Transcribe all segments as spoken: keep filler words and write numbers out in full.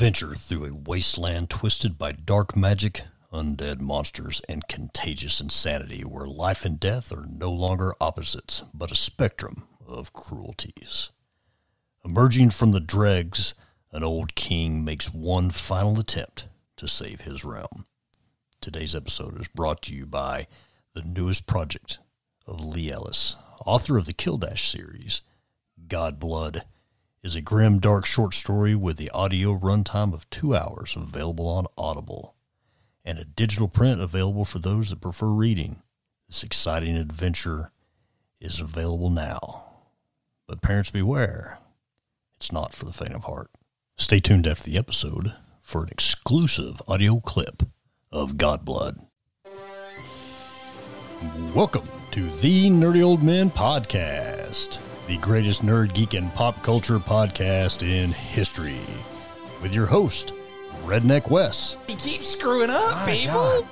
Venture through a wasteland twisted by dark magic, undead monsters, and contagious insanity where life and death are no longer opposites, but a spectrum of cruelties. Emerging from the dregs, an old king makes one final attempt to save his realm. Today's episode is brought to you by the newest project of Lee Ellis, author of the Kill Dash series. Godblood is a grim, dark short story with the audio runtime of two hours available on Audible, and a digital print available for those that prefer reading. This exciting adventure is available now. But parents beware, it's not for the faint of heart. Stay tuned after the episode for an exclusive audio clip of Godblood. Welcome to the Nerdy Old Men Podcast, the greatest nerd, geek, and pop culture podcast in history, with your host, Redneck Wes. He keeps screwing up, My people. God.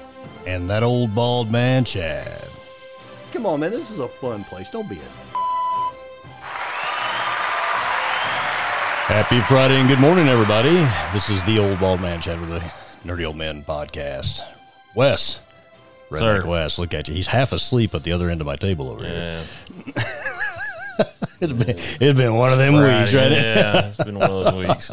And that old bald man, Chad. Come on, man, this is a fun place. Don't be a... Happy Friday and good morning, everybody. This is the old bald man, Chad, with the Nerdy Old Men Podcast. Wes. Redneck Wes, look at you. He's half asleep at the other end of my table over yeah. here. it'd, been, it'd been one of them Friday, weeks, right? Yeah, it's been one of those weeks.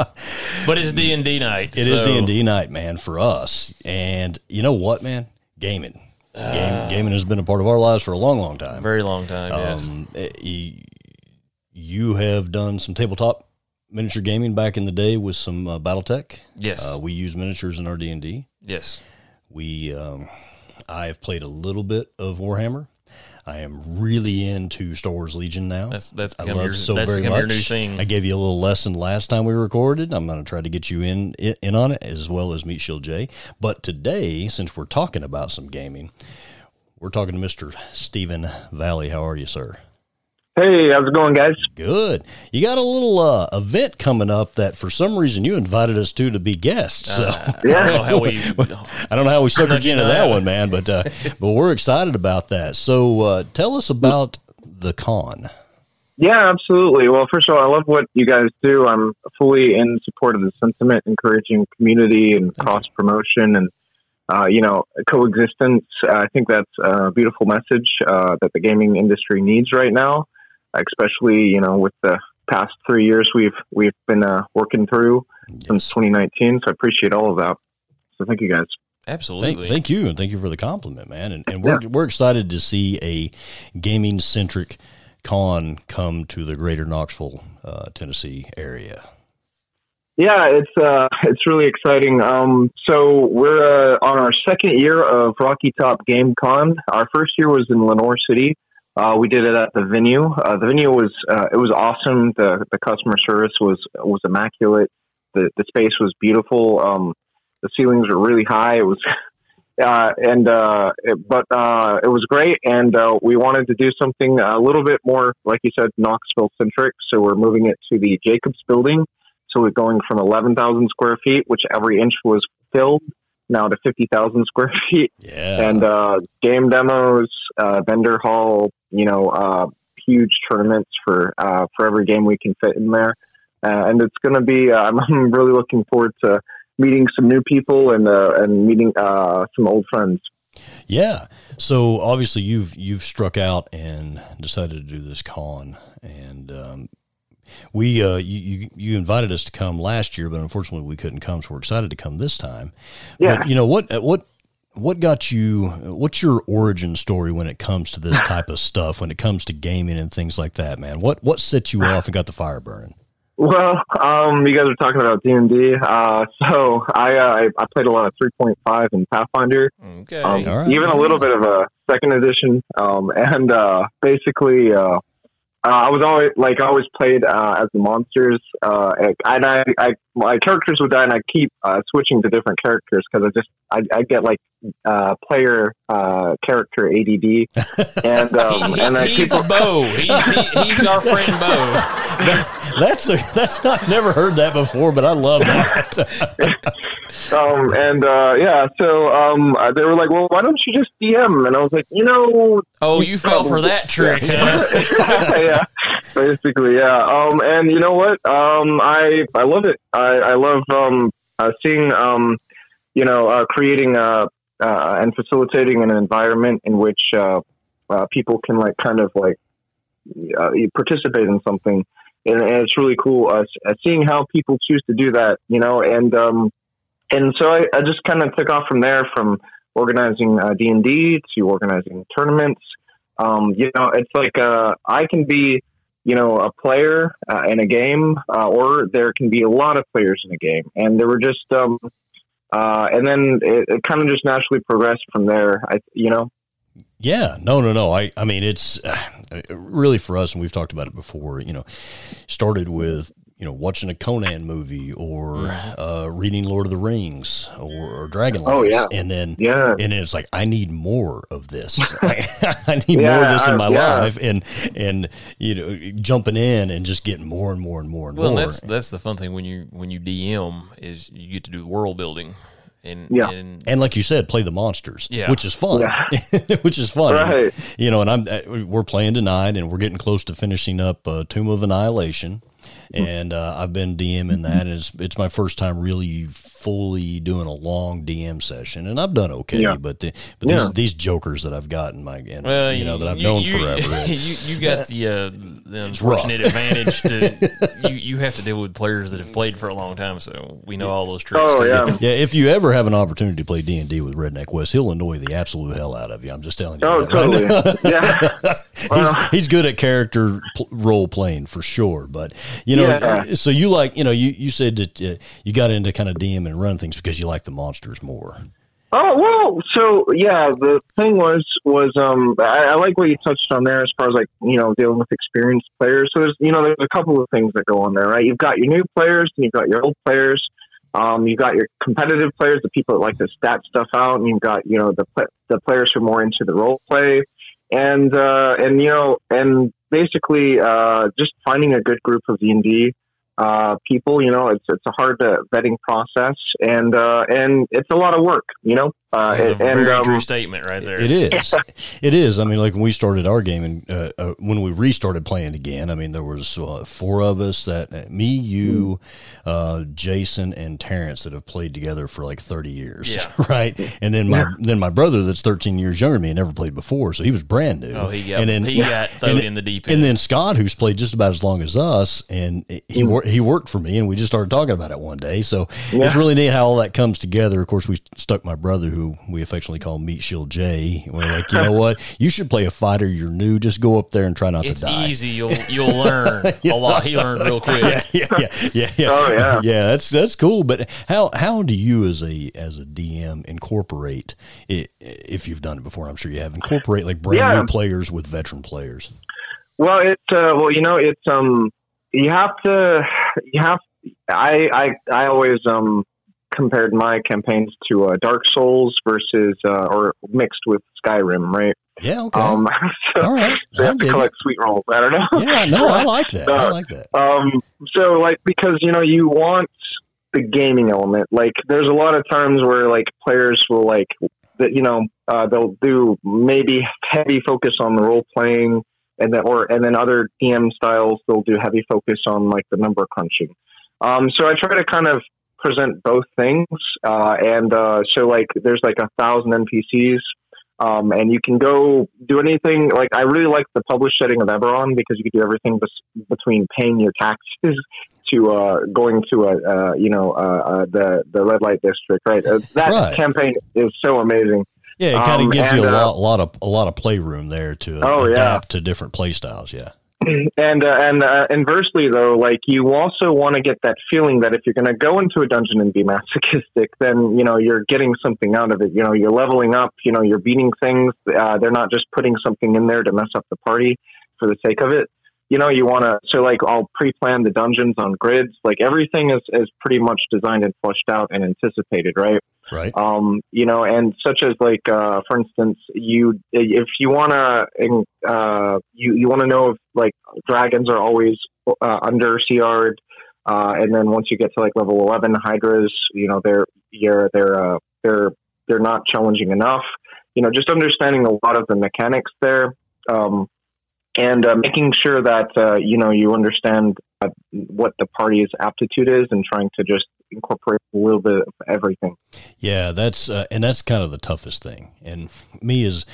But it's D and D night. It so. is D and D night, man, for us. And you know what, man? Gaming. Uh, Game, gaming has been a part of our lives for a long, long time. Very long time, um, yes. It, you have done some tabletop miniature gaming back in the day with some uh, BattleTech. Yes. Uh, we use miniatures in our D and D. Yes. We... Um, I have played a little bit of Warhammer. I am really into Star Wars Legion now. That's that's I love your, so that's very much. Your new thing. I gave you a little lesson last time we recorded. I'm going to try to get you in in on it, as well as Meat Shield Jay. But today, since we're talking about some gaming, we're talking to Mister Steven Vallee. How are you, sir? Hey, how's it going, guys? Good. You got a little uh, event coming up that, for some reason, you invited us to to be guests. So. Uh, yeah. I don't know how we, I don't know how we suckered you into that one, man, but uh, but we're excited about that. So uh, tell us about the con. Yeah, absolutely. Well, first of all, I love what you guys do. I'm fully in support of the sentiment, encouraging community and cross-promotion and, uh, you know, coexistence. I think that's a beautiful message uh, that the gaming industry needs right now. Especially, you know, with the past three years we've we've been uh, working through yes. since twenty nineteen. So I appreciate all of that. So thank you, guys. Absolutely. Thank, thank you, and thank you for the compliment, man. And, and we're yeah. we're excited to see a gaming centric con come to the greater Knoxville, uh, Tennessee area. Yeah, it's uh, it's really exciting. Um, so we're uh, on our second year of Rocky Top Game Con. Our first year was in Lenoir City. Uh, we did it at the venue. Uh, the venue was uh, it was awesome. The the customer service was was immaculate. The the space was beautiful. Um, the ceilings were really high. It was, uh, and uh, it, but uh, it was great. And uh, we wanted to do something a little bit more, like you said, Knoxville centric. So we're moving it to the Jacobs Building. So we're going from eleven thousand square feet, which every inch was filled, now to fifty thousand square feet. Yeah. And uh, game demos, uh, vendor hall, you know, uh, huge tournaments for uh, for every game we can fit in there. Uh, and it's going to be, uh, I'm really looking forward to meeting some new people and uh, and meeting uh, some old friends. Yeah. So obviously you've, you've struck out and decided to do this con, and um, We uh, you you invited us to come last year, but unfortunately we couldn't come, so we're excited to come this time. Yeah. But, you know what what what got you? What's your origin story when it comes to this type of stuff? When it comes to gaming and things like that, man, what what set you off and got the fire burning? Well, um, you guys are talking about D and D, uh, so I, uh, I I played a lot of three point five and Pathfinder, okay, um, all right. even a little bit of a second edition, um, and uh, basically. Uh, Uh, I was always like I always played uh, as the monsters, uh, and I, I my characters would die, and I keep uh, switching to different characters because I just I, I get like uh, player uh, character A D D, and um, he, and I he's keep Bo, he, he, he's our friend Bo. that, that's a, that's I've never heard that before, but I love that. um and uh yeah so um they were like, well, why don't you just D M? And I was like, you know, oh you fell for that trick. yeah basically yeah um and you know what um I I love it I I love um uh, seeing, um, you know, uh, creating uh, uh, and facilitating an environment in which uh, uh, people can like kind of like uh, participate in something. And, and it's really cool uh, seeing how people choose to do that, you know, and um, and so I, I just kind of took off from there, from organizing uh, D and D to organizing tournaments. Um, you know, it's like uh, I can be, you know, a player uh, in a game, uh, or there can be a lot of players in a game. And there were just, um, uh, and then it, it kind of just naturally progressed from there, I, you know? Yeah, no, no, no. I, I mean, it's uh, really for us, and we've talked about it before, you know, started with, you know, watching a Conan movie or uh, reading Lord of the Rings or, or Dragonlance. Oh, yeah. And then, yeah. and then it's like, I need more of this. I, I need yeah, more of this in my yeah. life. And, and, you know, jumping in and just getting more and more and more and well, more. Well, that's, that's the fun thing when you, when you D M is you get to do world building. And, yeah. and, and like you said, play the monsters, yeah. which is fun, yeah. which is fun, right. and, you know, and I'm, we're playing tonight and we're getting close to finishing up uh, Tomb of Annihilation. And uh, I've been DMing that. And it's, it's my first time really fully doing a long D M session, and I've done okay. Yeah. But the, but yeah. these these jokers that I've gotten, my and, well, you know that I've you, known you, forever. You, you got the, uh, the unfortunate advantage to you, you have to deal with players that have played for a long time, so we know all those tricks. Oh, too. Yeah. yeah, if you ever have an opportunity to play D and D with Redneck West, he'll annoy the absolute hell out of you. I'm just telling you. Oh, that totally. Right yeah, well, he's he's good at character pl- role playing for sure, but. You know, yeah. so you like, you know, you, you said that uh, you got into kind of D M and run things because you like the monsters more. Oh, well, so, yeah, the thing was, was um, I, I like what you touched on there as far as, like, you know, dealing with experienced players. So, there's, you know, there's a couple of things that go on there, right? You've got your new players and you've got your old players. Um, you've got your competitive players, the people that like to stat stuff out. And you've got, you know, the the players who are more into the role play. And, uh, and you know, and... basically uh, just finding a good group of D and D uh, people, you know, it's it's a hard uh, vetting process, and uh, and it's a lot of work, you know. Uh, That's and, a very and, um, true statement right there. It is. Yeah. It is. I mean, like when we started our game and uh, uh, when we restarted playing again, I mean, there was uh, four of us that uh, me, you, uh, Jason, and Terrence that have played together for like thirty years, yeah. right? And then my yeah. then my brother that's thirteen years younger than me and never played before, so he was brand new. Oh, he got and then, he yeah, got thrown in the deep end. And then Scott, who's played just about as long as us, and he wor- he worked for me, and we just started talking about it one day. So yeah. it's really neat how all that comes together. Of course, we stuck my brother, who we affectionately call Meat Shield Jay. We're like, you know what? You should play a fighter. You're new. Just go up there and try not it's to die. It's easy. You'll you'll learn yeah. a lot. He learned real quick. Yeah, yeah, yeah, yeah, yeah. Oh, yeah. Yeah, that's that's cool. But how how do you as a as a D M incorporate it, if you've done it before? I'm sure you have. Incorporate like brand yeah. new players with veteran players. Well, it's uh, well, you know, it's um, you have to you have. I I I always um. compared my campaigns to uh, Dark Souls versus uh, or mixed with Skyrim, right? Yeah, okay. Um, so all right. They have to collect sweet rolls. I don't know. Yeah, no, I like that. Uh, I like that. Um, so, like, because you know, you want the gaming element. Like, there's a lot of times where like players will like, that you know, uh, they'll do maybe heavy focus on the role playing, and then or and then other D M styles they'll do heavy focus on like the number crunching. Um, so I try to kind of present both things, uh, and uh, so like there's like a thousand N P Cs, um, and you can go do anything. Like I really like the published setting of Eberron because you can do everything bes- between paying your taxes to uh, going to a uh, you know uh, uh, the the red light district. Right, uh, that right. campaign is so amazing. Yeah, it kind of um, gives and, you a uh, lot, lot of a lot of playroom there to oh, adapt yeah. to different play styles. Yeah. And uh, and uh, inversely, though, like you also want to get that feeling that if you're going to go into a dungeon and be masochistic, then, you know, you're getting something out of it. You know, you're leveling up, you know, you're beating things. Uh, they're not just putting something in there to mess up the party for the sake of it. You know, you want to, so like I'll pre-plan the dungeons on grids. Like everything is, is pretty much designed and fleshed out and anticipated, right? Right. Um, you know, and such as like, uh, for instance, you, if you want to, uh, you, you want to know if like dragons are always uh, under C R'd. Uh, and then once you get to like level eleven hydras, you know, they're, you're, they're, uh, they're, they're not challenging enough, you know, just understanding a lot of the mechanics there. Um, And uh, making sure that, uh, you know, you understand uh, what the party's aptitude is and trying to just incorporates a little bit of everything. Yeah, that's uh, and that's kind of the toughest thing. And me as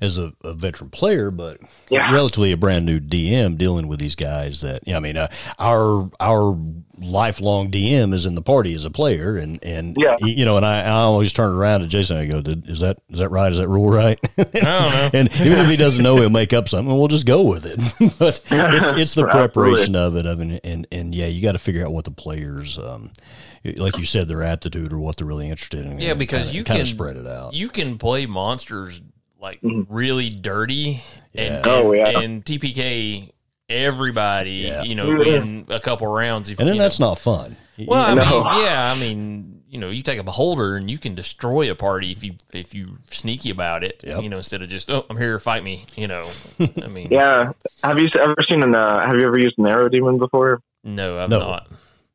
as a, a veteran player, but yeah. relatively a brand new D M dealing with these guys that, you know, I mean, uh, our our lifelong D M is in the party as a player, and and yeah. you know, and I, I always turn around to Jason and I go, Did, is that is that right? Is that rule right? I don't know. And even if he doesn't know, he'll make up something, and we'll just go with it. But it's it's the preparation of it, of and and, and yeah, you got to figure out what the players. Um, Like you said, their aptitude or what they're really interested in. Yeah, because kinda, you can spread it out. You can play monsters like mm-hmm. really dirty, yeah. and, and, oh, yeah. and T P K everybody. Yeah. You know, yeah. in a couple rounds. If, and then you that's know. Not fun. Well, I no. mean, yeah, I mean, you know, you take a beholder and you can destroy a party if you if you sneaky about it. Yep. You know, instead of just oh, I'm here, fight me. You know, I mean, yeah. Have you ever seen an? Uh, have you ever used an arrow demon before? No, I've no. not.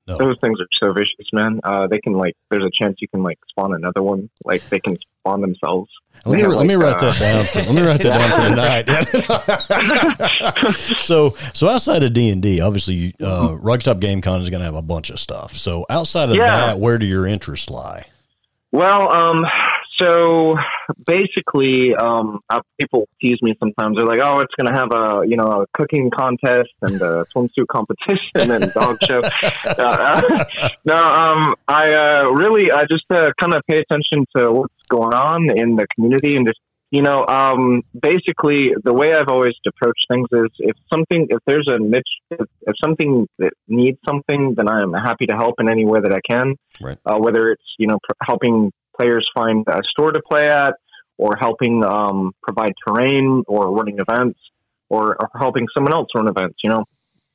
No. Those things are so vicious, man. Uh, they can, like, there's a chance you can, like, spawn another one. Like, they can spawn themselves. Let me, have, let like, me write uh, that down. For, let me write that down for tonight. so, so outside of D and D, obviously, uh, Rocky Top Game Con is going to have a bunch of stuff. So outside of yeah. that, where do your interests lie? Well, um, so basically, um, uh, people tease me sometimes. They're like, "Oh, it's going to have a you know a cooking contest and a swimsuit competition and a dog show." uh, uh, no, um, I uh, really I just uh, kind of pay attention to what's going on in the community and just you know um, basically the way I've always approached things is if something if there's a niche if, if something that needs something, then I'm happy to help in any way that I can. Right. Uh, whether it's you know pr- helping. players find a store to play at, or helping um, provide terrain, or running events, or, or helping someone else run events. You know,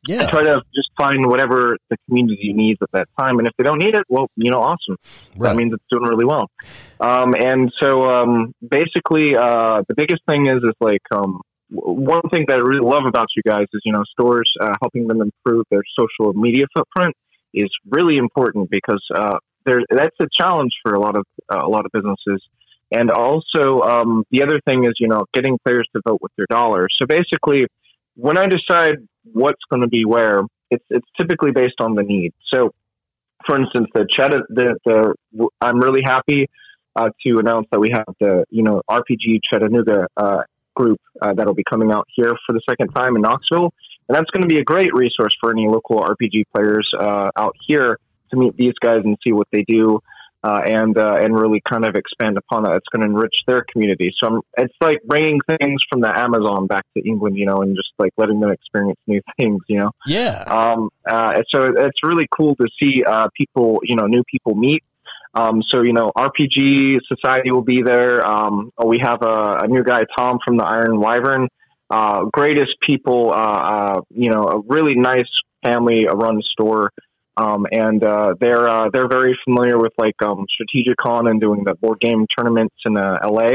yeah. I try to just find whatever the community needs at that time, and if they don't need it, well, you know, awesome. Right. That means it's doing really well. Um, and so, um, basically, uh, the biggest thing is is like um, one thing that I really love about you guys is you know stores uh, helping them improve their social media footprint is really important because. Uh, There, that's a challenge for a lot of uh, a lot of businesses, and also um, the other thing is you know getting players to vote with their dollars. So basically, when I decide what's going to be where, it's it's typically based on the need. So, for instance, the chat, the, the I'm really happy uh, to announce that we have the you know R P G Chattanooga uh, group uh, that'll be coming out here for the second time in Knoxville, and that's going to be a great resource for any local R P G players uh, out here. To meet these guys and see what they do, uh, and uh, and really kind of expand upon that. It's going to enrich their community. So I'm, it's like bringing things from the Amazon back to England, you know, and just like letting them experience new things, you know. Yeah. Um. Uh. So it's really cool to see uh people, you know, new people meet. Um. So you know, R P G Society will be there. Um. We have a, a new guy, Tom from the Iron Wyvern. Uh. Greatest people. Uh. uh you know, a really nice family-run store. Um, and uh, they're uh, they're very familiar with like um, Strategicon and doing the board game tournaments in uh, L A,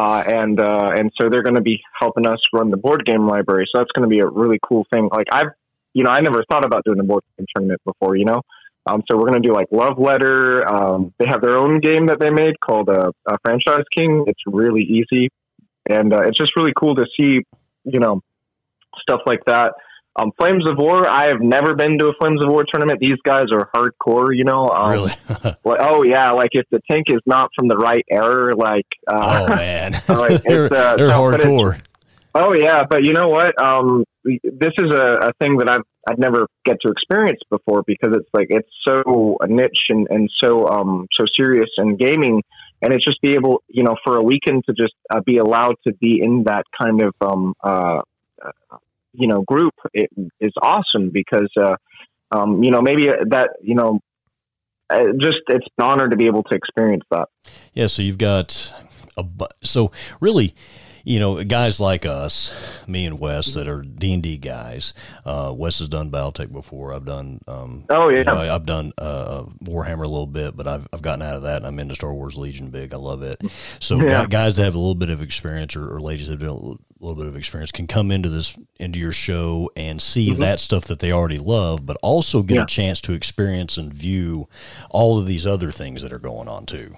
uh, and uh, and so they're going to be helping us run the board game library. So that's going to be a really cool thing. Like I've you know I never thought about doing a board game tournament before, you know. Um, so we're going to do like Love Letter. Um, they have their own game that they made called uh, uh, Franchise King. It's really easy, and uh, it's just really cool to see you know stuff like that. Um, Flames of War, I have never been to a Flames of War tournament. These guys are hardcore, you know. Um, really? like, oh, yeah. Like, if the tank is not from the right error, like... Uh, oh, man. like, they're uh, they're no, hardcore. Oh, yeah. But you know what? Um, this is a, a thing that I've, I've never get to experience before because it's like it's so niche and, and so um, so serious in gaming. And it's just be able, you know, for a weekend to just uh, be allowed to be in that kind of... Um, uh, you know, group it is awesome because, uh, um, you know, maybe that, you know, just, it's an honor to be able to experience that. Yeah. So you've got a, so really, you know, guys like us, me and Wes that are D and D guys, uh, Wes has done BattleTech before. I've done, um, oh yeah, you know, I've done, uh, Warhammer a little bit, but I've, I've gotten out of that and I'm into Star Wars Legion big. I love it. So yeah. guys that have a little bit of experience or, or ladies that don't, a little bit of experience can come into this, into your show and see mm-hmm. that stuff that they already love, but also get yeah. a chance to experience and view all of these other things that are going on too.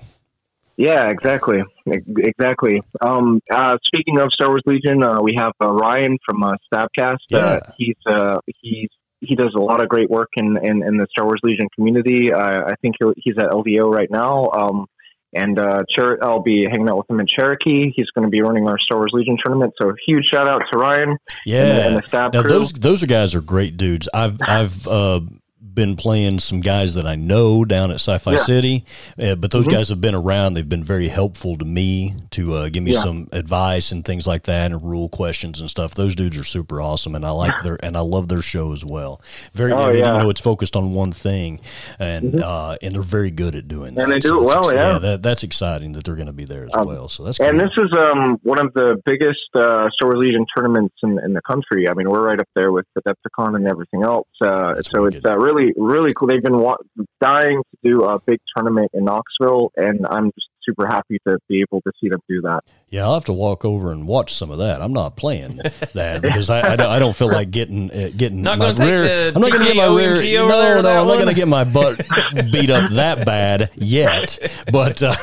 Yeah, exactly. Exactly. Um, uh, speaking of Star Wars Legion, uh, we have uh, Ryan from uh, Stabcast. Yeah. Uh, he's, uh, he's he does a lot of great work in, in, in the Star Wars Legion community. Uh, I think he's at L D O right now. Um, and uh, Cher- I'll be hanging out with him in Cherokee. He's going to be running our Star Wars Legion tournament. So huge shout out to Ryan. Yeah. And the, and the staff now crew. Those, those guys are great dudes. I've, I've, uh, been playing some guys that I know down at Sci-Fi yeah. City, uh, but those mm-hmm. guys have been around. They've been very helpful to me to uh, give me yeah. some advice and things like that, and rule questions and stuff. Those dudes are super awesome, and I like their and I love their show as well. Very, oh, I mean, yeah. you know, it's focused on one thing, and mm-hmm. uh, and they're very good at doing that. And they do so it well, yeah. yeah that, that's exciting that they're going to be there as um, well. So that's cool. And this is um one of the biggest uh, Star Wars Legion tournaments in, in the country. I mean, we're right up there with Adepticon and everything else. Uh, so it's uh, really. Really, really cool. They've been wa- dying to do a big tournament in Knoxville, and I'm just super happy to be able to see them do that. Yeah, I'll have to walk over and watch some of that. I'm not playing that because I, I, don't, I don't feel like getting uh, getting not my rear. I'm not going to get my rear. No, there, no, I'm one. not going to get my butt beat up that bad yet. But uh,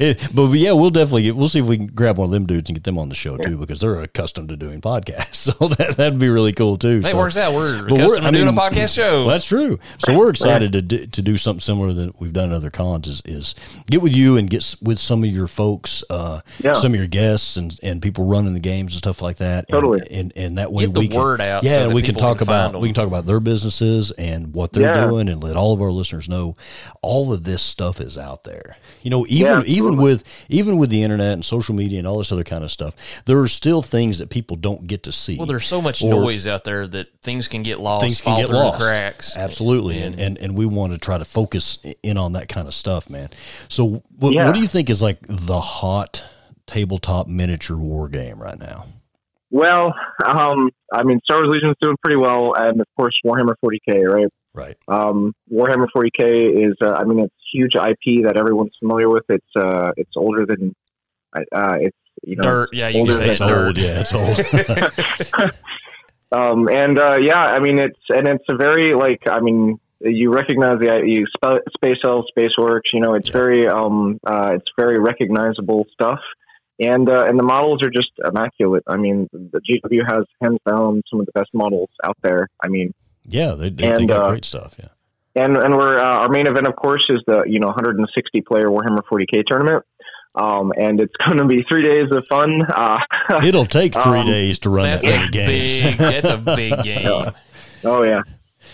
it, but yeah, we'll definitely get, we'll see if we can grab one of them dudes and get them on the show yeah. too, because they're accustomed to doing podcasts. So that that'd be really cool too. Hey, so, where's that? We're accustomed we're, to I mean, doing a podcast show. Well, that's true. So we're excited yeah. to do, to do something similar that we've done at other cons. Is, is get with you and get with some of your folks, uh, yeah. some of your guests, and, and people running the games and stuff like that. Totally, and and, and that way Get the we can, word out. Yeah, so we can talk can about them. we can talk about their businesses and what they're yeah. doing, and let all of our listeners know all of this stuff is out there. You know, even yeah, even with even with the internet and social media and all this other kind of stuff, there are still things that people don't get to see. Well, there's so much or, noise out there that things can get lost. Things can fall get lost. Cracks. Absolutely, and, and and and we want to try to focus in on that kind of stuff, man. So what, yeah. what do you think is like the hot tabletop miniature war game right now? Well, um, I mean, Star Wars Legion is doing pretty well, and of course, Warhammer forty K, right? Right. Um, Warhammer forty K is, uh, I mean, it's huge I P that everyone's familiar with. It's uh, it's older than uh, it's you know, dirt. Yeah, you can say it's old. Yeah, it's old. um, and uh, yeah, I mean, it's and it's a very like, I mean. You recognize the you sp- space elves, space works. You know, it's yeah. very, um, uh, it's very recognizable stuff, and uh, and the models are just immaculate. I mean, the G W has hands down some of the best models out there. I mean, yeah, they they, and, they got uh, great stuff. Yeah, and and we're uh, our main event, of course, is the you know one hundred sixty player Warhammer forty K tournament. Um, and it's going to be three days of fun. Uh, It'll take three um, days to run that many games. That's a big game. Uh, oh yeah.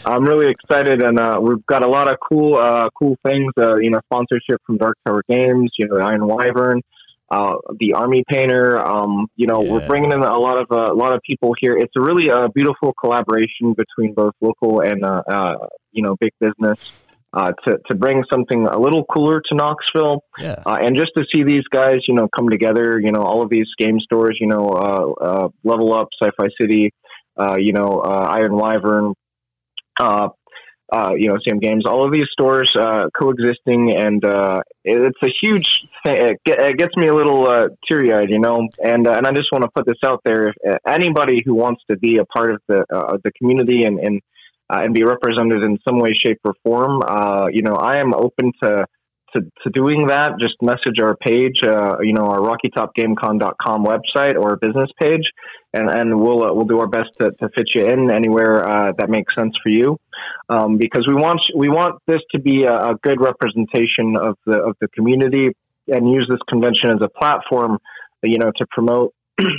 I'm really excited, and uh, we've got a lot of cool, uh, cool things. Uh, you know, sponsorship from Dark Tower Games, you know, Iron Wyvern, uh, the Army Painter. Um, you know, yeah. we're bringing in a lot of a uh, lot of people here. It's a really a uh, beautiful collaboration between both local and uh, uh, you know, big business uh, to to bring something a little cooler to Knoxville, yeah. uh, and just to see these guys, you know, come together. You know, all of these game stores, you know, uh, uh, Level Up, Sci-Fi City, uh, you know, uh, Iron Wyvern. Uh, uh, you know, Sam Games, all of these stores uh, coexisting, and uh, it's a huge thing. It gets me a little uh, teary-eyed, you know. And uh, and I just want to put this out there: if anybody who wants to be a part of the uh, the community and and uh, and be represented in some way, shape, or form, uh, you know, I am open to to, to doing that. Just message our page, uh, you know, our rocky top game con dot com website or business page. And, and we'll uh, we'll do our best to, to fit you in anywhere uh, that makes sense for you, um, because we want we want this to be a, a good representation of the of the community, and use this convention as a platform, you know, to promote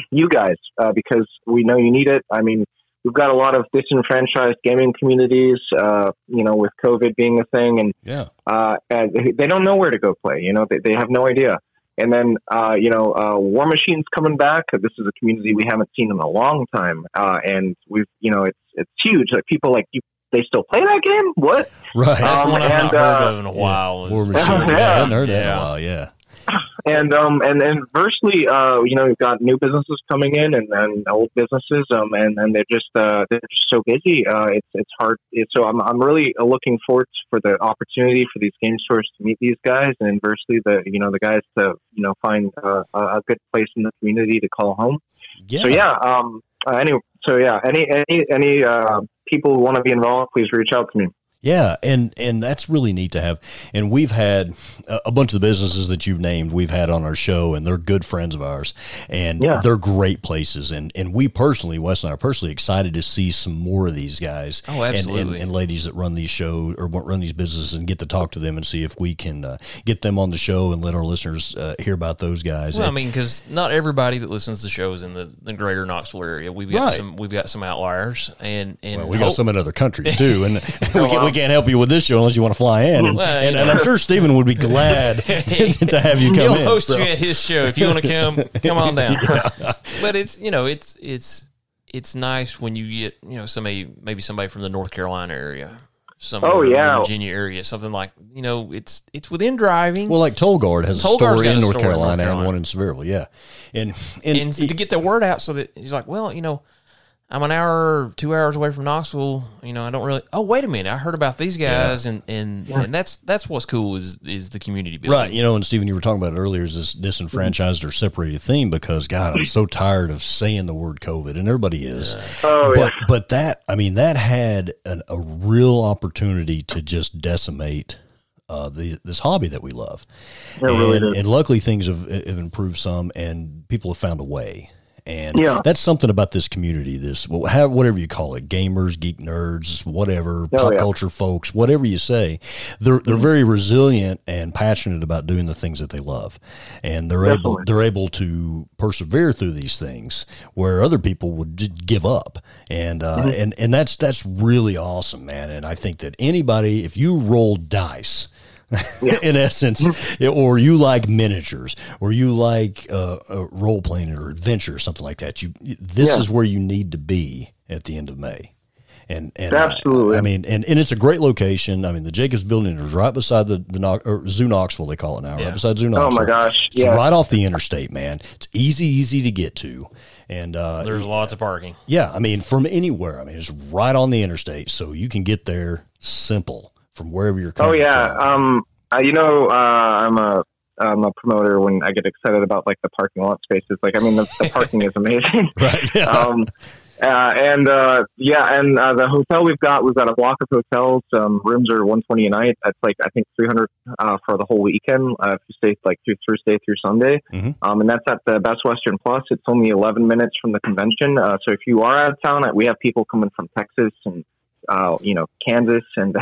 you guys uh, because we know you need it. I mean, we've got a lot of disenfranchised gaming communities, uh, you know, with COVID being a thing, and yeah, uh, and they don't know where to go play. You know, they they have no idea. And then, uh, you know, uh, War Machine's coming back. This is a community we haven't seen in a long time. Uh, and we've, you know, it's it's huge. Like people like, you, they still play that game? What? Right. Um, That's one I've not uh, heard of in a while. Yeah. War Machine. Yeah. Yeah. I haven't heard that yeah. in a while, yeah. And, um, and inversely, uh, you know, we've got new businesses coming in and, and old businesses, um, and, and they're just, uh, they're just so busy. Uh, it's, it's hard. It's, so I'm, I'm really looking forward to, for the opportunity for these game stores to meet these guys, and inversely the, you know, the guys to, you know, find uh, a good place in the community to call home. Yeah. So yeah. Um, uh, anyway, so yeah, any, any, any, uh, people who want to be involved, please reach out to me. Yeah, and, and that's really neat to have. And we've had a bunch of the businesses that you've named we've had on our show, and they're good friends of ours, and yeah. they're great places. And and we personally, Wes and I are personally excited to see some more of these guys oh, absolutely. And, and, and ladies that run these shows or run these businesses and get to talk to them and see if we can uh, get them on the show and let our listeners uh, hear about those guys. Well, and, I mean, because not everybody that listens to shows in the, the greater Knoxville area. We've got right. some we've got some outliers. and, and well, we got hope. some in other countries, too. And we well, can, we can't help you with this show unless you want to fly in. And, well, and, and I'm sure Steven would be glad to, to have you come He'll in. He'll host so. you at his show. If you want to come, come on down. Yeah. But it's, you know, it's, it's, it's nice when you get, you know, somebody, maybe somebody from the North Carolina area, somebody oh, yeah. from the Virginia area, something like, you know, it's, it's within driving. Well, like Tolgard has Tolgard's a store in North, North Carolina and one in Sevierville. Yeah. And, and, and it, to get the word out so that he's like, well, you know, I'm an hour, two hours away from Knoxville. You know, I don't really. Oh, wait a minute! I heard about these guys, yeah. and and, yeah. and that's that's what's cool is is the community building, right? You know, and Steven, you were talking about it earlier is this disenfranchised or separated theme because God, I'm so tired of saying the word COVID, and everybody is. Yeah. Oh, but yeah. but that I mean that had an, a real opportunity to just decimate. Uh, the, this hobby that we love, it and, really did. And luckily things have, have improved some, and people have found a way. And yeah. that's something about this community, this whatever you call it, gamers, geek nerds, whatever, oh, pop yeah. culture folks, whatever you say, they're they're very resilient and passionate about doing the things that they love. And they're Definitely. able they're able to persevere through these things where other people would give up. And uh, mm-hmm. and and that's that's really awesome, man. And I think that anybody, if you roll dice, yeah. in essence, or you like miniatures, or you like uh, uh, role playing or adventure or something like that. You, this yeah. is where you need to be at the end of May. And, and absolutely, I, I mean, and, and it's a great location. I mean, the Jacobs Building is right beside the, the or Zoo Knoxville, they call it now, yeah. right beside Zoo Knoxville. Oh my gosh. Yeah. It's right off the interstate, man. It's easy, easy to get to. And, uh, there's lots of parking. Yeah. I mean, from anywhere, I mean, it's right on the interstate, so you can get there simple. From wherever you're coming from. Oh yeah, um, I, you know, uh, I'm a I'm a promoter when I get excited about like the parking lot spaces. Like, I mean, the, the parking is amazing. Right. Yeah. Um, uh, and uh, yeah, and uh, the hotel we've got we've got a block of hotels. Um, rooms are one twenty a night. That's like I think three hundred uh, for the whole weekend. Uh, if you stay like through Thursday through Sunday, mm-hmm. um, and that's at the Best Western Plus. It's only eleven minutes from the convention. Uh, so if you are out of town, we have people coming from Texas and uh, you know Kansas and.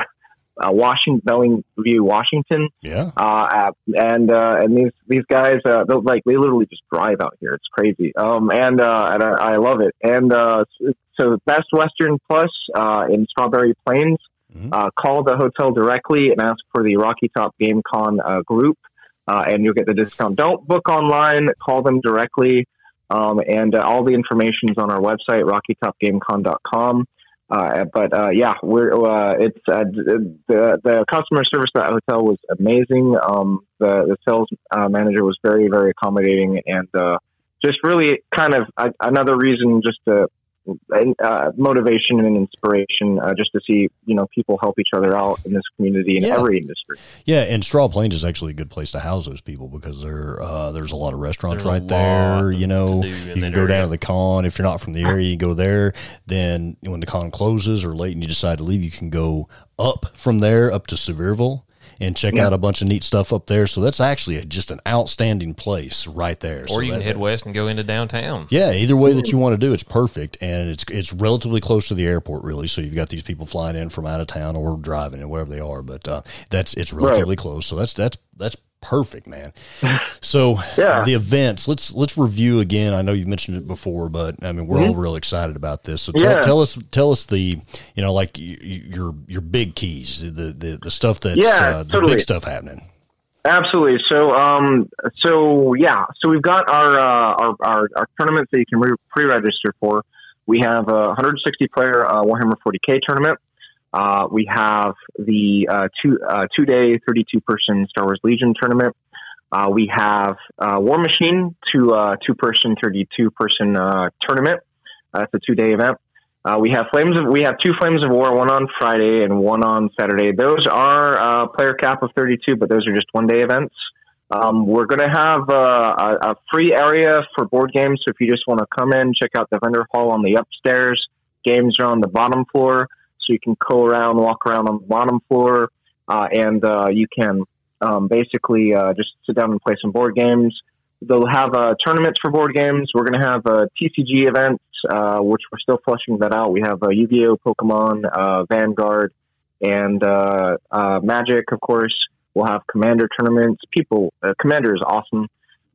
Uh, Washington, Bellevue, Washington. Yeah. Uh, and, uh, and these, these guys, uh, they'll like, they literally just drive out here. It's crazy. Um, and, uh, and I, I love it. And, uh, so Best Western Plus, uh, in Strawberry Plains, mm-hmm. uh, call the hotel directly and ask for the Rocky Top Game Con, uh, group, uh, and you'll get the discount. Don't book online, call them directly. Um, and, uh, all the information is on our website, rocky top game con dot com. Uh, but uh, yeah, we're uh, it's uh, the the customer service at that hotel was amazing. Um, the the sales uh, manager was very very accommodating, and uh, just really kind of a, another reason, just to, uh, motivation and inspiration, uh, just to see you know people help each other out in this community in yeah. every industry. Yeah, and Straw Plains is actually a good place to house those people because there uh, there's a lot of restaurants there's right there. You know, you can go down to the con if you're not from the area. You go there, then when the con closes or late and you decide to leave, you can go up from there up to Sevierville. And check yeah. out a bunch of neat stuff up there. So that's actually a, just an outstanding place right there. Or so you can that, head west and go into downtown. Yeah, either way that you want to do, it's perfect. And it's it's relatively close to the airport, really. So you've got these people flying in from out of town or driving and wherever they are. But uh, that's it's relatively right. close. So that's that's that's perfect, man. So yeah. the events, let's let's review again. I know you mentioned it before, but I mean we're mm-hmm. all real excited about this. So tell, yeah. tell us tell us the you know like your your big keys, the the, the stuff that's yeah, uh, the totally. big stuff happening. Absolutely. So um so yeah, so we've got our uh, our, our our tournaments that you can re- pre-register for. We have a one hundred sixty player uh, Warhammer forty K tournament. Uh, we have the uh, two, uh, two-day, thirty-two person Star Wars Legion tournament. Uh, we have uh, War Machine, two, uh, two-person, thirty-two person uh, tournament. That's uh, a two-day event. Uh, we have Flames of, we have two Flames of War, one on Friday and one on Saturday. Those are uh, player cap of thirty-two, but those are just one-day events. Um, we're going to have uh, a, a free area for board games, so if you just want to come in, check out the vendor hall on the upstairs. Games are on the bottom floor. so you can go around, walk around on the bottom floor, uh, and uh, you can um, basically uh, just sit down and play some board games. They'll have uh, tournaments for board games. We're going to have uh, T C G events, uh, which we're still fleshing that out. We have uh, Yu-Gi-Oh, Pokemon, uh, Vanguard, and uh, uh, Magic, of course. We'll have Commander tournaments. People, uh, Commander is awesome.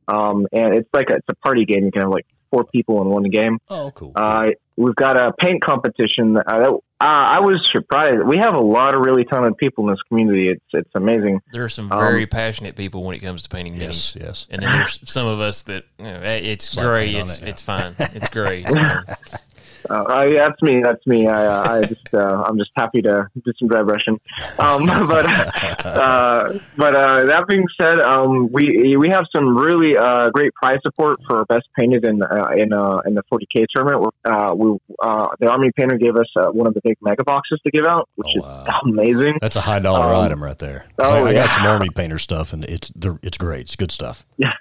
Um, and it's like a, it's a party game. You can have like four people in one game. Oh, cool. Uh, we've got a paint competition. Uh, I was surprised. We have a lot of really talented people in this community. It's it's amazing. There are some very um, passionate people when it comes to painting minis. Yes, yes. And then there's some of us that, you know, it's gray. It's, it's fine. It's gray. It's fine. Uh, uh, yeah, that's me. That's me. I, uh, I just, uh, I'm just happy to do some dry brushing. Um, but, uh, but uh, that being said, um, we we have some really uh, great prize support for best painted in uh, in uh, in the forty K tournament. Uh, we uh, the Army Painter gave us uh, one of the big mega boxes to give out, which oh, wow. is amazing. That's a high dollar um, item right there. Oh, I, I yeah. got some Army Painter stuff, and it's it's great. It's good stuff. Yeah.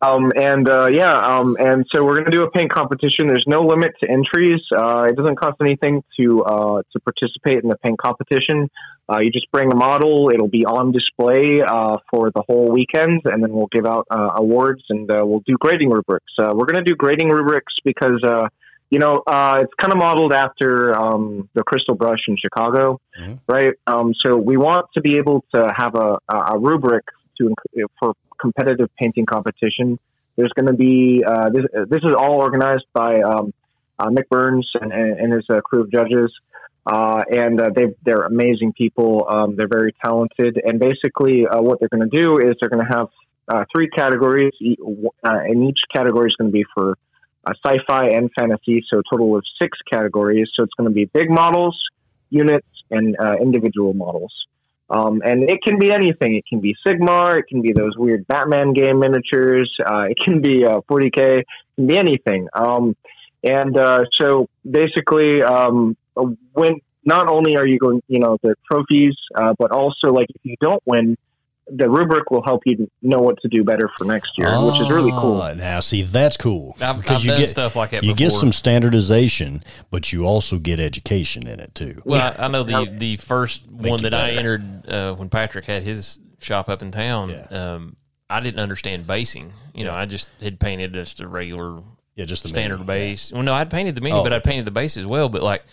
Um, and, uh, yeah, um, and so we're going to do a paint competition. There's no limit to entries. Uh, it doesn't cost anything to, uh, to participate in the paint competition. Uh, you just bring a model. It'll be on display, uh, for the whole weekend. And then we'll give out, uh, awards and, uh, we'll do grading rubrics. Uh, we're going to do grading rubrics because, uh, you know, uh, it's kind of modeled after, um, the Crystal Brush in Chicago, mm-hmm. right? Um, so we want to be able to have a, a rubric to, for, competitive painting competition. There's going to be uh this, this is all organized by um uh, Mick Burns and, and his uh, crew of judges, uh and uh, they they're amazing people. Um they're very talented, and basically uh, what they're going to do is they're going to have uh three categories, uh, and each category is going to be for uh, sci-fi and fantasy, so a total of six categories. So it's going to be big models, units, and uh, individual models. Um, and it can be anything. It can be Sigmar. It can be those weird Batman game miniatures. Uh, it can be uh, forty K. It can be anything. Um, and uh, so basically, um, when not only are you going, you know, the trophies, uh, but also like if you don't win, the rubric will help you know what to do better for next year, oh, which is really cool. Now, see, that's cool. I've, because I've you done get, stuff like that you before. Get some standardization, but you also get education in it, too. Well, yeah. I, I know the, the first Thank one that I entered uh, when Patrick had his shop up in town, yeah. um, I didn't understand basing. You know, I just had painted just a regular yeah, just the standard mini, base. Yeah. Well, no, I'd painted the mini, oh. but I painted the base as well, but like,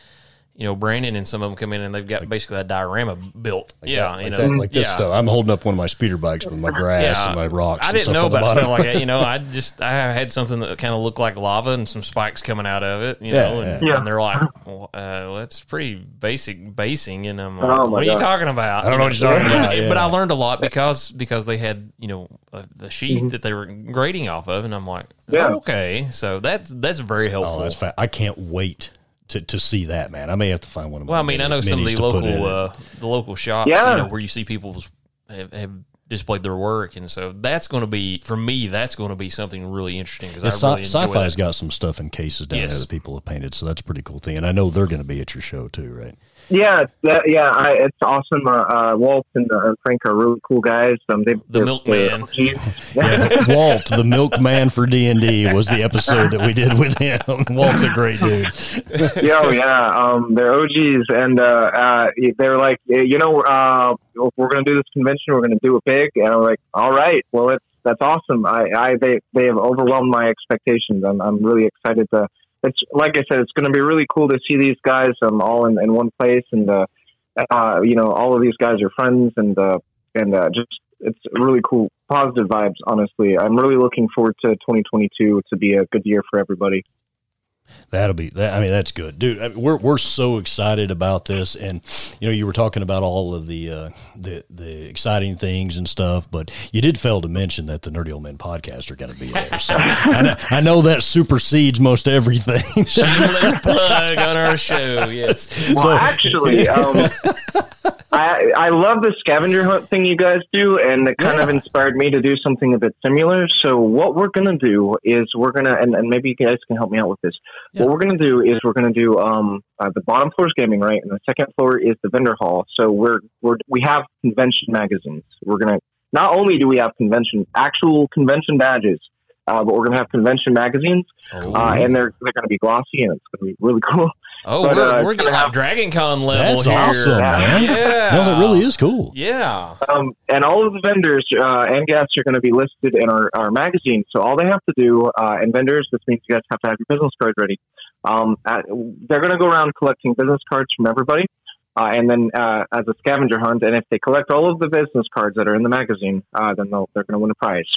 you know, Brandon and some of them come in and they've got like, basically a diorama built. Like yeah, that, you know, that, like this yeah. stuff. I'm holding up one of my speeder bikes with my grass yeah, and my rocks. I didn't and stuff know about stuff like that. You know, I just I had something that kind of looked like lava and some spikes coming out of it. You yeah, know, and, yeah. and they're like, well, uh, well, that's pretty basic basing. And I'm like, oh what God. are you talking about? I don't know what you're talking about. Yeah. But I learned a lot because because they had you know a, a sheet mm-hmm. that they were grading off of, and I'm like, yeah. oh, okay, so that's that's very helpful. Oh, that's fat. I can't wait. To, to see that, man. I may have to find one of my Well, I mean, I know some of the local uh, the local shops, yeah. you know, where you see people have, have displayed their work, and so that's going to be, for me, that's going to be something really interesting because I really sci- enjoy Sci-Fi's that. Got some stuff in cases down yes. there that people have painted, so that's a pretty cool thing, and I know they're going to be at your show too, right? Yeah, that, yeah, I, it's awesome. Uh, uh, Walt and uh, Frank are really cool guys. Um, they, the Milkman. yeah, Walt, the Milkman for D and D was the episode that we did with him. Walt's a great dude. Yo, yeah, um, they're O Gs, and uh, uh, they're like, you know, uh, if we're going to do this convention, we're going to do it big. And I'm like, all right, well, it's, that's awesome. I, I, they, they have overwhelmed my expectations. I'm, I'm really excited to... It's like I said, it's going to be really cool to see these guys um, all in, in one place, and uh, uh, you know, all of these guys are friends, and uh, and uh, just it's really cool, positive vibes. Honestly, I'm really looking forward to twenty twenty-two to be a good year for everybody. That'll be that. I mean, that's good, dude. I mean, we're we're so excited about this, and you know, you were talking about all of the uh, the the exciting things and stuff, but you did fail to mention that the Nerdy Old Men podcast are going to be there. So I, know, I know that supersedes most everything. Shameless plug on our show. Yes. Well, so, actually. Um, I, I love the scavenger hunt thing you guys do, and it kind yeah. of inspired me to do something a bit similar. So what we're going to do is we're going to, and, and maybe you guys can help me out with this. Yeah. What we're going to do is we're going to do um, uh, the bottom floor is gaming, right? And the second floor is the vendor hall. So we're, we're we have convention magazines. We're going to, not only do we have convention, actual convention badges, uh, but we're going to have convention magazines, oh. uh, and they're they're going to be glossy, and it's going to be really cool. Oh, but, we're, uh, we're going to have DragonCon level that's here. That's awesome, man. Yeah. No, that really is cool. Yeah. Um, and all of the vendors uh, and guests are going to be listed in our, our magazine, so all they have to do, uh, and vendors, this means you guys have to have your business cards ready. Um, uh, they're going to go around collecting business cards from everybody. Uh, and then uh, as a scavenger hunt, and if they collect all of the business cards that are in the magazine, uh, then they'll, they're going to win a prize.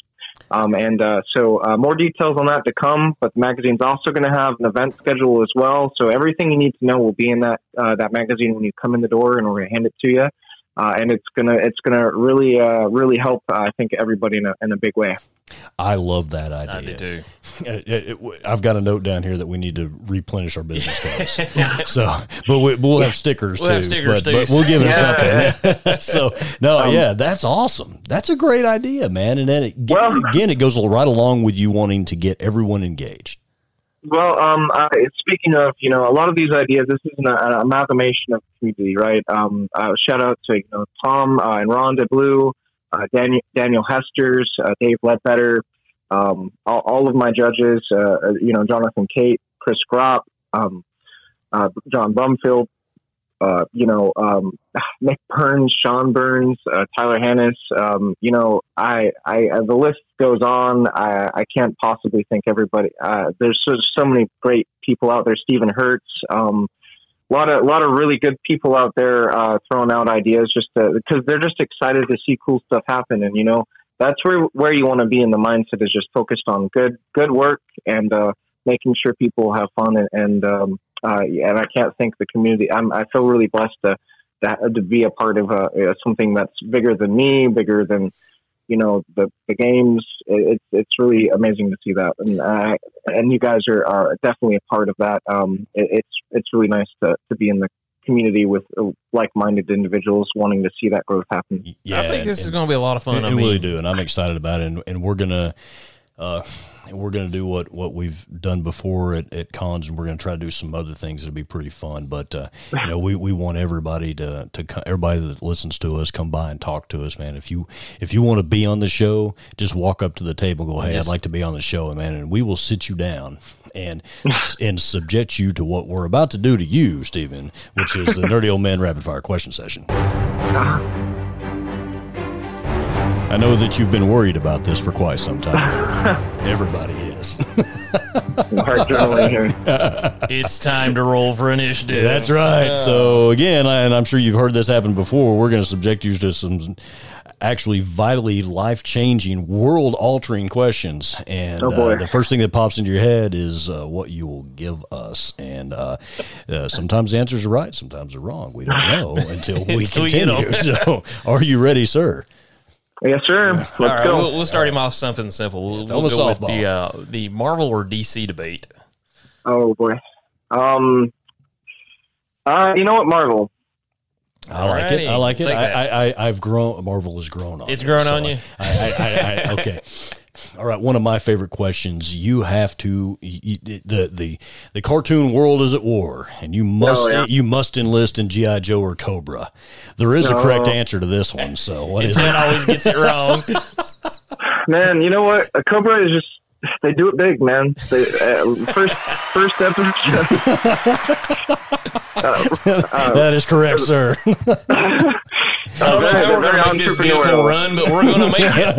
Um, and uh, so uh, more details on that to come, but the magazine's also going to have an event schedule as well. So everything you need to know will be in that uh, that magazine when you come in the door, and we're going to hand it to you. Uh, and it's gonna it's gonna really uh, really help uh, I think everybody in a in a big way. I love that idea. I do. It, it, it, I've got a note down here that we need to replenish our business cards. So, but we, we'll have stickers we'll too. Have stickers but, but we'll give them yeah. something. so no, um, yeah, that's awesome. That's a great idea, man. And then it, well, again, it goes right along with you wanting to get everyone engaged. Well, um, I, speaking of, you know, a lot of these ideas, this is an, an amalgamation of community, right? Um, uh, shout out to you know, Tom uh, and Rhonda Blue, uh, Daniel, Daniel Hesters, uh, Dave Ledbetter, um, all, all of my judges, uh, you know, Jonathan Cate, Chris Gropp, um, uh, John Brumfield, uh, you know, um, Nick Burns, Sean Burns, uh, Tyler Hannis, um, you know, I, I, the list goes on. I, I can't possibly think everybody, uh, there's so, so many great people out there. Stephen Hertz, um, a lot of, a lot of really good people out there, uh, throwing out ideas just to, cause they're just excited to see cool stuff happen. And, you know, that's where, where you want to be in the mindset is just focused on good, good work and, uh, making sure people have fun and, and um, Uh, and I can't thank the community. I'm, I feel really blessed to, to, to be a part of a, uh, something that's bigger than me, bigger than, you know, the, the games. It's it's really amazing to see that. And I, and you guys are, are definitely a part of that. Um, it, it's it's really nice to, to be in the community with like-minded individuals wanting to see that growth happen. Yeah, I think this and, is going to be a lot of fun. I mean, really do, and I'm excited about it. And, and we're going to... Uh, and we're going to do what, what we've done before at, at cons, and we're going to try to do some other things that'll be pretty fun. But, uh, you know, we, we want everybody to, to everybody that listens to us, come by and talk to us, man. If you, if you want to be on the show, just walk up to the table and go, hey, yes. I'd like to be on the show, man. And we will sit you down and, and subject you to what we're about to do to you, Steven, which is the Nerdy Old Man Rapid Fire Question Session. I know that you've been worried about this for quite some time. Everybody is. It's time to roll for initiative. That's right. So again, and I'm sure you've heard this happen before, we're going to subject you to some actually vitally life-changing, world-altering questions. And oh uh, the first thing that pops into your head is uh, what you will give us. And uh, uh, sometimes the answers are right, sometimes they're wrong. We don't know until we until continue. So are you ready, sir? Yes, sir. Let's All right, go. We'll, we'll start him off something simple. We'll, we'll go with the, uh, the Marvel or D C debate. Oh, boy. Um, uh, you know what? Marvel. I All like righty. it. I like we'll it. I, I, I've grown. Marvel has grown on It's grown so on I, you. I, I, I, I, okay. All right. One of my favorite questions. You have to, you, the, the, the cartoon world is at war, and you must, oh, yeah. you must enlist in G I. Joe or Cobra. There is no. a correct answer to this one. So what is it? It always gets it wrong. Man, you know what? A Cobra is just, they do it big, man. They, uh, first, first episode. Uh, uh, that is correct, uh, sir. I don't know how we're going to make this beautiful run, but we're going to make it.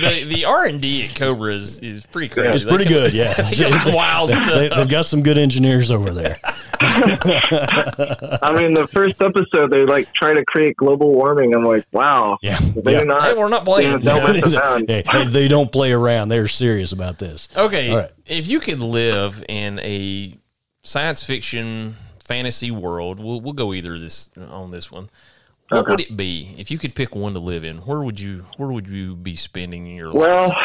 The, the R and D at Cobra is, is pretty crazy. It's they pretty can, good, yeah. It's wild stuff. They, they've got some good engineers over there. I mean, the first episode, they like try to create global warming. I'm like, wow. Yeah. They yeah. do not, hey, we're not playing. They don't, hey, hey, they don't play around. They're serious about this. Okay. Right. If you could live in a science fiction, fantasy world. We'll we'll go either this on this one. What okay. would it be if you could pick one to live in? Where would you Where would you be spending your well, life?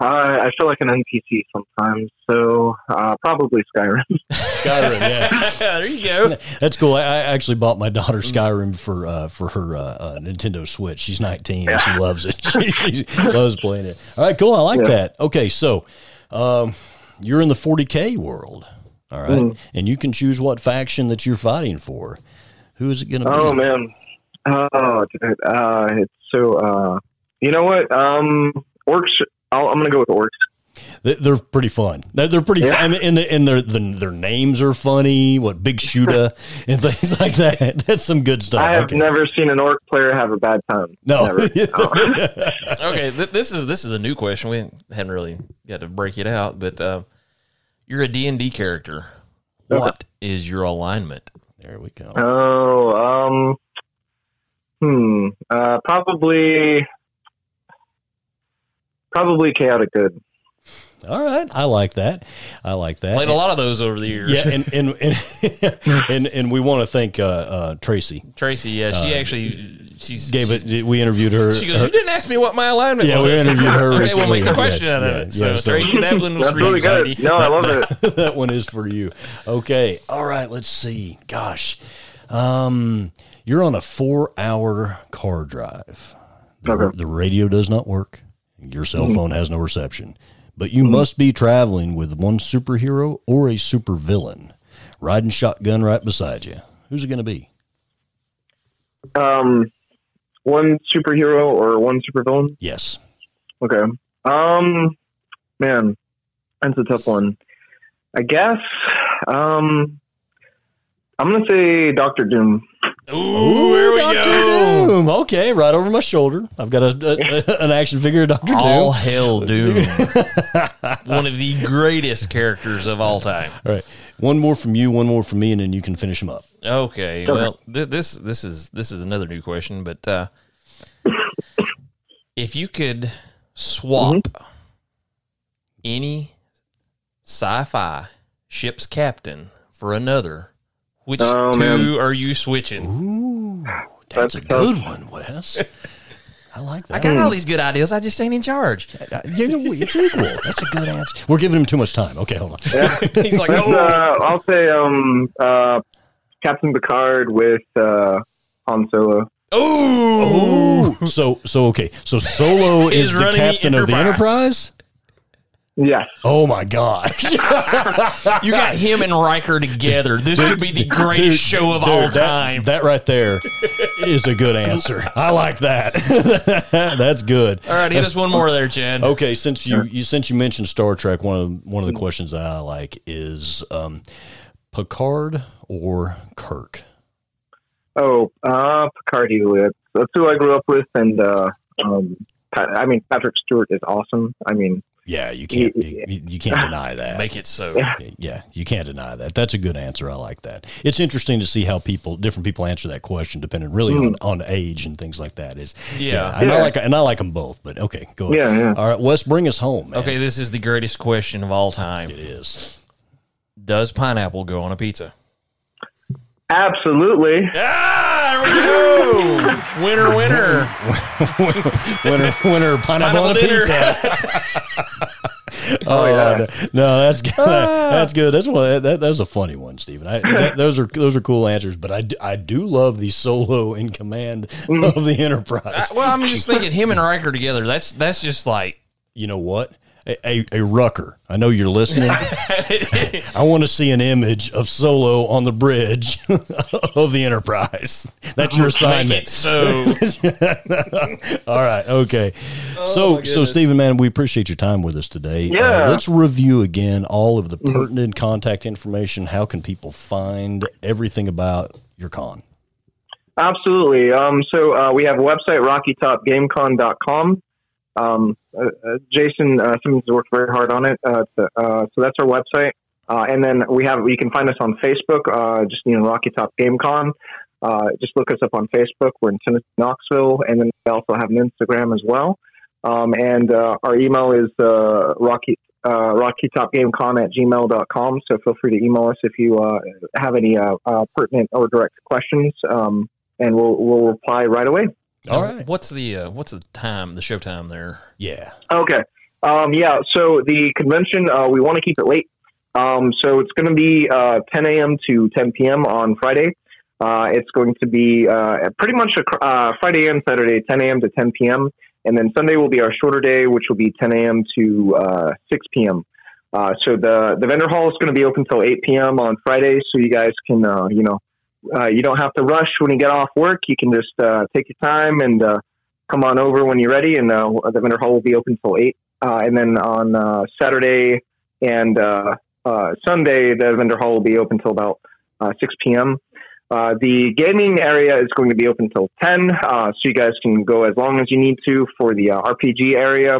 Well, uh, I feel like an N P C sometimes, so uh, probably Skyrim. Skyrim, yeah. There you go. That's cool. I, I actually bought my daughter Skyrim for uh, for her uh, uh, Nintendo Switch. She's nineteen. Yeah. She loves it. she, she loves playing it. All right, cool. I like yeah. that. Okay, so um, you're in the forty K world. All right. Mm. And you can choose what faction that you're fighting for. Who is it going to oh, be? Oh, man. Oh, dude. Uh, it's so, uh, you know what? Um, orcs I'll, I'm going to go with orcs. They're pretty fun. They're pretty yeah. fun. And, and their their names are funny. What, Big Shooter and things like that. That's some good stuff. I have okay. never seen an orc player have a bad time. No. Never. Oh. Okay, th- this is this is a new question. We haven't really got to break it out, but uh, you're a D and D character. Okay. What is your alignment? There we go. Oh, um, hmm, uh, probably... Probably chaotic good. All right, I like that. I like that. Played a lot of those over the years. Yeah, and and and, and, and we want to thank uh, uh, Tracy. Tracy, yeah, she uh, actually she's gave she's, it. We interviewed her. She goes, her, "You didn't ask me what my alignment yeah, was." Yeah, we interviewed her. Okay, we'll make a question yeah, out of yeah, it. Yeah, so, so Tracy, that one was really good. No, I love it. That one is for you. Okay, all right. Let's see. Gosh, um, you're on a four-hour car drive. The, okay. the radio does not work. Your cell phone has no reception, but you mm-hmm. must be traveling with one superhero or a supervillain riding shotgun right beside you. Who's it going to be? Um, one superhero or one supervillain? Yes. Okay. Um, man, that's a tough one. I guess, um, I'm going to say Doctor Doom. Ooh, here we Doctor go. Doom. Okay, right over my shoulder. I've got a, a, an action figure of Doctor all Doom. All hail Doom. One of the greatest characters of all time. All right. One more from you, one more from me, and then you can finish them up. Okay. Sure. Well, th- this this is this is another new question, but uh, if you could swap mm-hmm. any sci-fi ship's captain for another, Which oh, two man. are you switching? Ooh, that's, that's a good tough. one, Wes. I like that. I got all these good ideas. I just ain't in charge. You know, it's equal. That's a good answer. We're giving him too much time. Okay, hold on. Yeah. He's like, oh. uh, I'll say um, uh, Captain Picard with uh, Han Solo. Oh, so so okay. So Solo is the captain the of the Enterprise. Yes. Oh my gosh! You got him and Riker together. This dude, could be the greatest dude, show of dude, all time. That, that right there is a good answer. I like that. That's good. All right, hit us one more there, Chad. Okay, since you, you since you mentioned Star Trek, one of one of the questions that I like is um, Picard or Kirk. Oh, uh, Picard. That's who I grew up with, and uh, um, I mean Patrick Stewart is awesome. I mean. Yeah, you can't you, you can't deny that. Make it so. Yeah, you can't deny that. That's a good answer. I like that. It's interesting to see how people, different people, answer that question, depending really mm. on, on age and things like that. Is yeah, yeah, and yeah. I like and I like them both. But okay, go ahead. Yeah, yeah. All right, Wes, bring us home, man. Okay, this is the greatest question of all time. It is. Does pineapple go on a pizza? Absolutely. Ah, there we go. Winner, winner. winner, winner, pineapple, pineapple on a pizza. oh, yeah. No, no, that's good. Ah. That's good. That's one. That, that was a funny one, Stephen. I, that, those are those are cool answers, but I do, I do love the Solo in command mm. of the Enterprise. I, well, I'm just thinking him and Riker together. That's that's just like, you know what? A, a, a rucker. I know you're listening. I want to see an image of Solo on the bridge of the Enterprise. That's your assignment. So, all right, okay. Oh, so, so Stephen, man, we appreciate your time with us today. Yeah. Uh, let's review again all of the pertinent mm-hmm. contact information. How can people find everything about your con? Absolutely. Um, so uh, we have a website, rocky top game con dot com. Um, uh, uh, Jason uh, Simmons worked very hard on it. Uh, to, uh, so that's our website. Uh, and then we have, you can find us on Facebook, uh, just, you know, Rocky Top Game Con. Uh, just look us up on Facebook. We're in Tennessee, Knoxville. And then we also have an Instagram as well. Um, and, uh, our email is, uh, Rocky, uh, Rocky Top Game Con at gmail dot com. So feel free to email us if you, uh, have any, uh, uh pertinent or direct questions. Um, and we'll, we'll reply right away. All right. What's the uh, what's the time? The show time there? Yeah. Okay. Um, yeah. So the convention, uh, we want to keep it late. Um, so it's going to be uh, ten a.m. to ten p.m. on Friday. Uh, it's going to be uh, pretty much a, uh, Friday and Saturday, ten a.m. to ten p.m. And then Sunday will be our shorter day, which will be ten a.m. to uh, six p.m. Uh, so the the vendor hall is going to be open till eight p.m. on Friday, so you guys can uh, you know. Uh, you don't have to rush when you get off work. You can just uh, take your time and uh, come on over when you're ready, and uh, the vendor hall will be open till eight. Uh, and then on uh, Saturday and uh, uh, Sunday, the vendor hall will be open till about uh, six p.m. Uh, the gaming area is going to be open till ten, uh, so you guys can go as long as you need to for the uh, R P G area.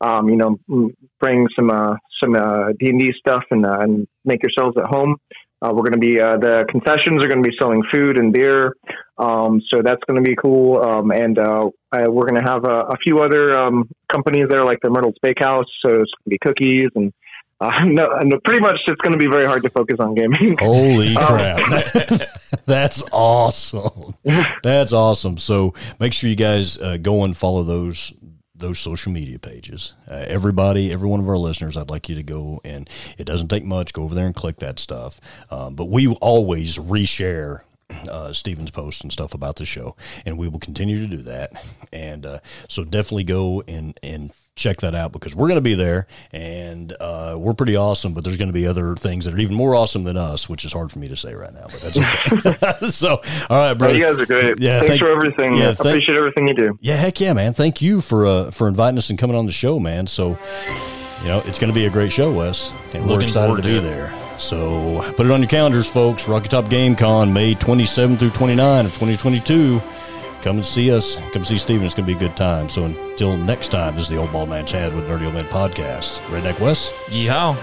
Um, you know, bring some uh, some uh, D and D stuff and, uh, and make yourselves at home. Uh, we're going to be, uh, the concessions are going to be selling food and beer. Um, so that's going to be cool. Um, and uh, I, we're going to have a, a few other um, companies there, like the Myrtle's Bakehouse. So it's going to be cookies and, uh, no, and pretty much it's going to be very hard to focus on gaming. Holy um, crap. That's awesome. That's awesome. So make sure you guys uh, go and follow those those social media pages. Uh, everybody, every one of our listeners, I'd like you to go, and it doesn't take much. Go over there and click that stuff. Um, but we always reshare uh, Steven's posts and stuff about the show, and we will continue to do that. And uh, so definitely go and, and check that out, because we're going to be there, and uh, we're pretty awesome, but there's going to be other things that are even more awesome than us, which is hard for me to say right now, but that's okay. So, all right, bro. You guys are great. Yeah, Thanks thank, for everything. Yeah, I thank, appreciate everything you do. Yeah, heck yeah, man. Thank you for uh, for inviting us and coming on the show, man. So, you know, it's going to be a great show, Wes, and we're Looking excited to be it. there. So put it on your calendars, folks. Rocky Top Game Con, May twenty-seventh through twenty-ninth of twenty twenty-two. Come and see us. Come see Steven. It's going to be a good time. So until next time, this is the Old Bald Man Chad with Nerdy Old Man Podcast. Redneck Wes. Yeehaw.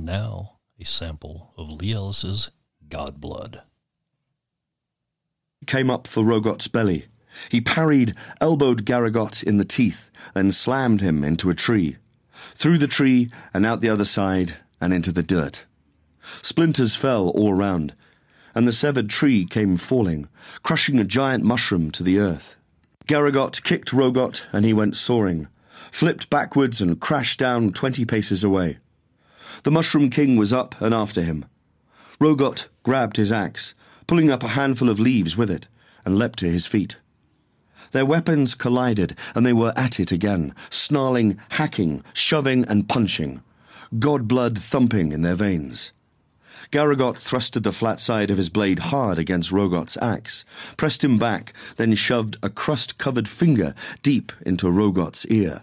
Now, a sample of Lee Ellis's Godblood. He came up for Rogot's belly. He parried, elbowed Garagot in the teeth, then slammed him into a tree. Through the tree, and out the other side, and into the dirt. Splinters fell all round, and the severed tree came falling, crushing a giant mushroom to the earth. Garagot kicked Rogot, and he went soaring, flipped backwards and crashed down twenty paces away. The Mushroom King was up and after him. Rogot grabbed his axe, pulling up a handful of leaves with it, and leapt to his feet. Their weapons collided, and they were at it again, snarling, hacking, shoving, and punching, Godblood thumping in their veins. Garagot thrusted the flat side of his blade hard against Rogot's axe, pressed him back, then shoved a crust-covered finger deep into Rogot's ear.